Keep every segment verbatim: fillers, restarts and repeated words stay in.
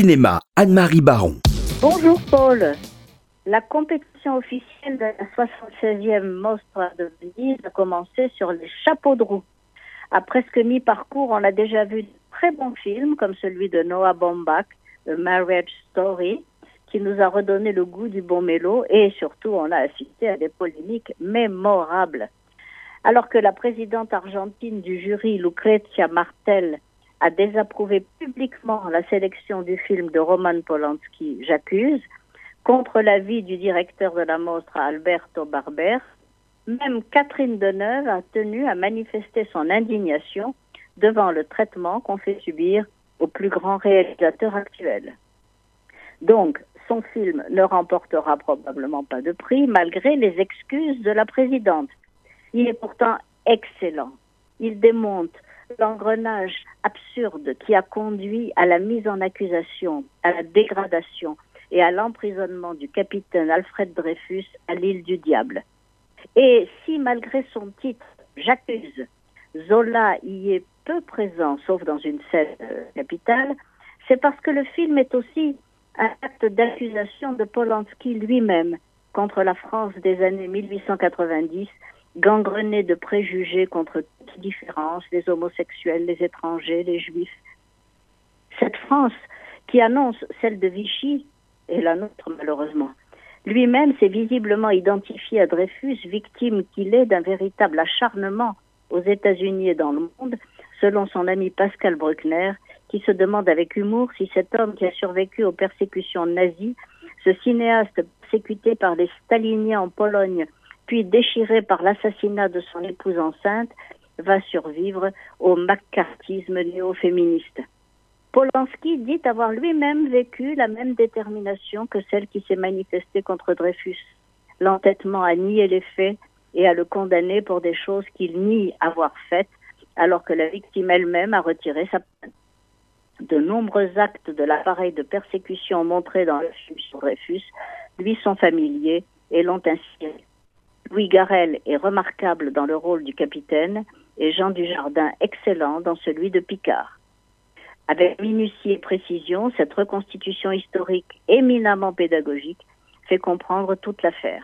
cinéma, Anne-Marie Baron. Bonjour Paul. La compétition officielle de la soixante-seizième Mostra de Venise a commencé sur les chapeaux de roue. À presque mi-parcours, on a déjà vu de très bons films comme celui de Noah Baumbach, The Marriage Story, qui nous a redonné le goût du bon mélo et surtout on a assisté à des polémiques mémorables. Alors que la présidente argentine du jury, Lucrecia Martel, a désapprouvé publiquement la sélection du film de Roman Polanski, J'accuse, contre l'avis du directeur de la Mostra, Alberto Barbera, même Catherine Deneuve a tenu à manifester son indignation devant le traitement qu'on fait subir au plus grand réalisateur actuel. Donc, son film ne remportera probablement pas de prix, malgré les excuses de la présidente. Il est pourtant excellent. Il démonte l'engrenage absurde qui a conduit à la mise en accusation, à la dégradation et à l'emprisonnement du capitaine Alfred Dreyfus à l'île du Diable. Et si, malgré son titre, J'accuse, Zola y est peu présent, sauf dans une scène capitale, c'est parce que le film est aussi un acte d'accusation de Polanski lui-même contre la France des années mille huit cent quatre-vingt-dix, gangrené de préjugés contre toute différence, les homosexuels, les étrangers, les juifs. Cette France qui annonce celle de Vichy, et la nôtre malheureusement, lui-même s'est visiblement identifié à Dreyfus, victime qu'il est d'un véritable acharnement aux États-Unis et dans le monde, selon son ami Pascal Bruckner, qui se demande avec humour si cet homme qui a survécu aux persécutions nazies, ce cinéaste persécuté par les staliniens en Pologne, puis déchiré par l'assassinat de son épouse enceinte, va survivre au macartisme néo-féministe. Polanski dit avoir lui-même vécu la même détermination que celle qui s'est manifestée contre Dreyfus, l'entêtement à nier les faits et à le condamner pour des choses qu'il nie avoir faites, alors que la victime elle-même a retiré sa plainte. De nombreux actes de l'appareil de persécution montrés dans le film sur Dreyfus lui sont familiers et l'ont inspiré. Louis Garel est remarquable dans le rôle du capitaine et Jean Dujardin excellent dans celui de Picard. Avec minutie et précision, cette reconstitution historique éminemment pédagogique fait comprendre toute l'affaire.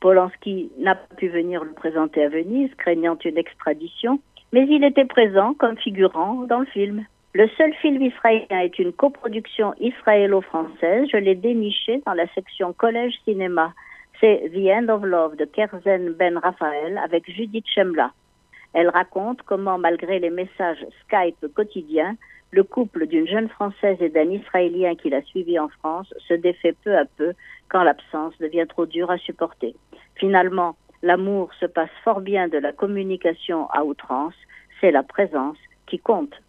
Polanski n'a pas pu venir le présenter à Venise, craignant une extradition, mais il était présent comme figurant dans le film. Le seul film israélien est une coproduction israélo-française. Je l'ai déniché dans la section Collège Cinéma. C'est The End of Love de Keren Ben Raphaël avec Judith Chemla. Elle raconte comment, malgré les messages Skype quotidiens, le couple d'une jeune Française et d'un Israélien qui l'a suivie en France se défait peu à peu quand l'absence devient trop dure à supporter. Finalement, l'amour se passe fort bien de la communication à outrance. C'est la présence qui compte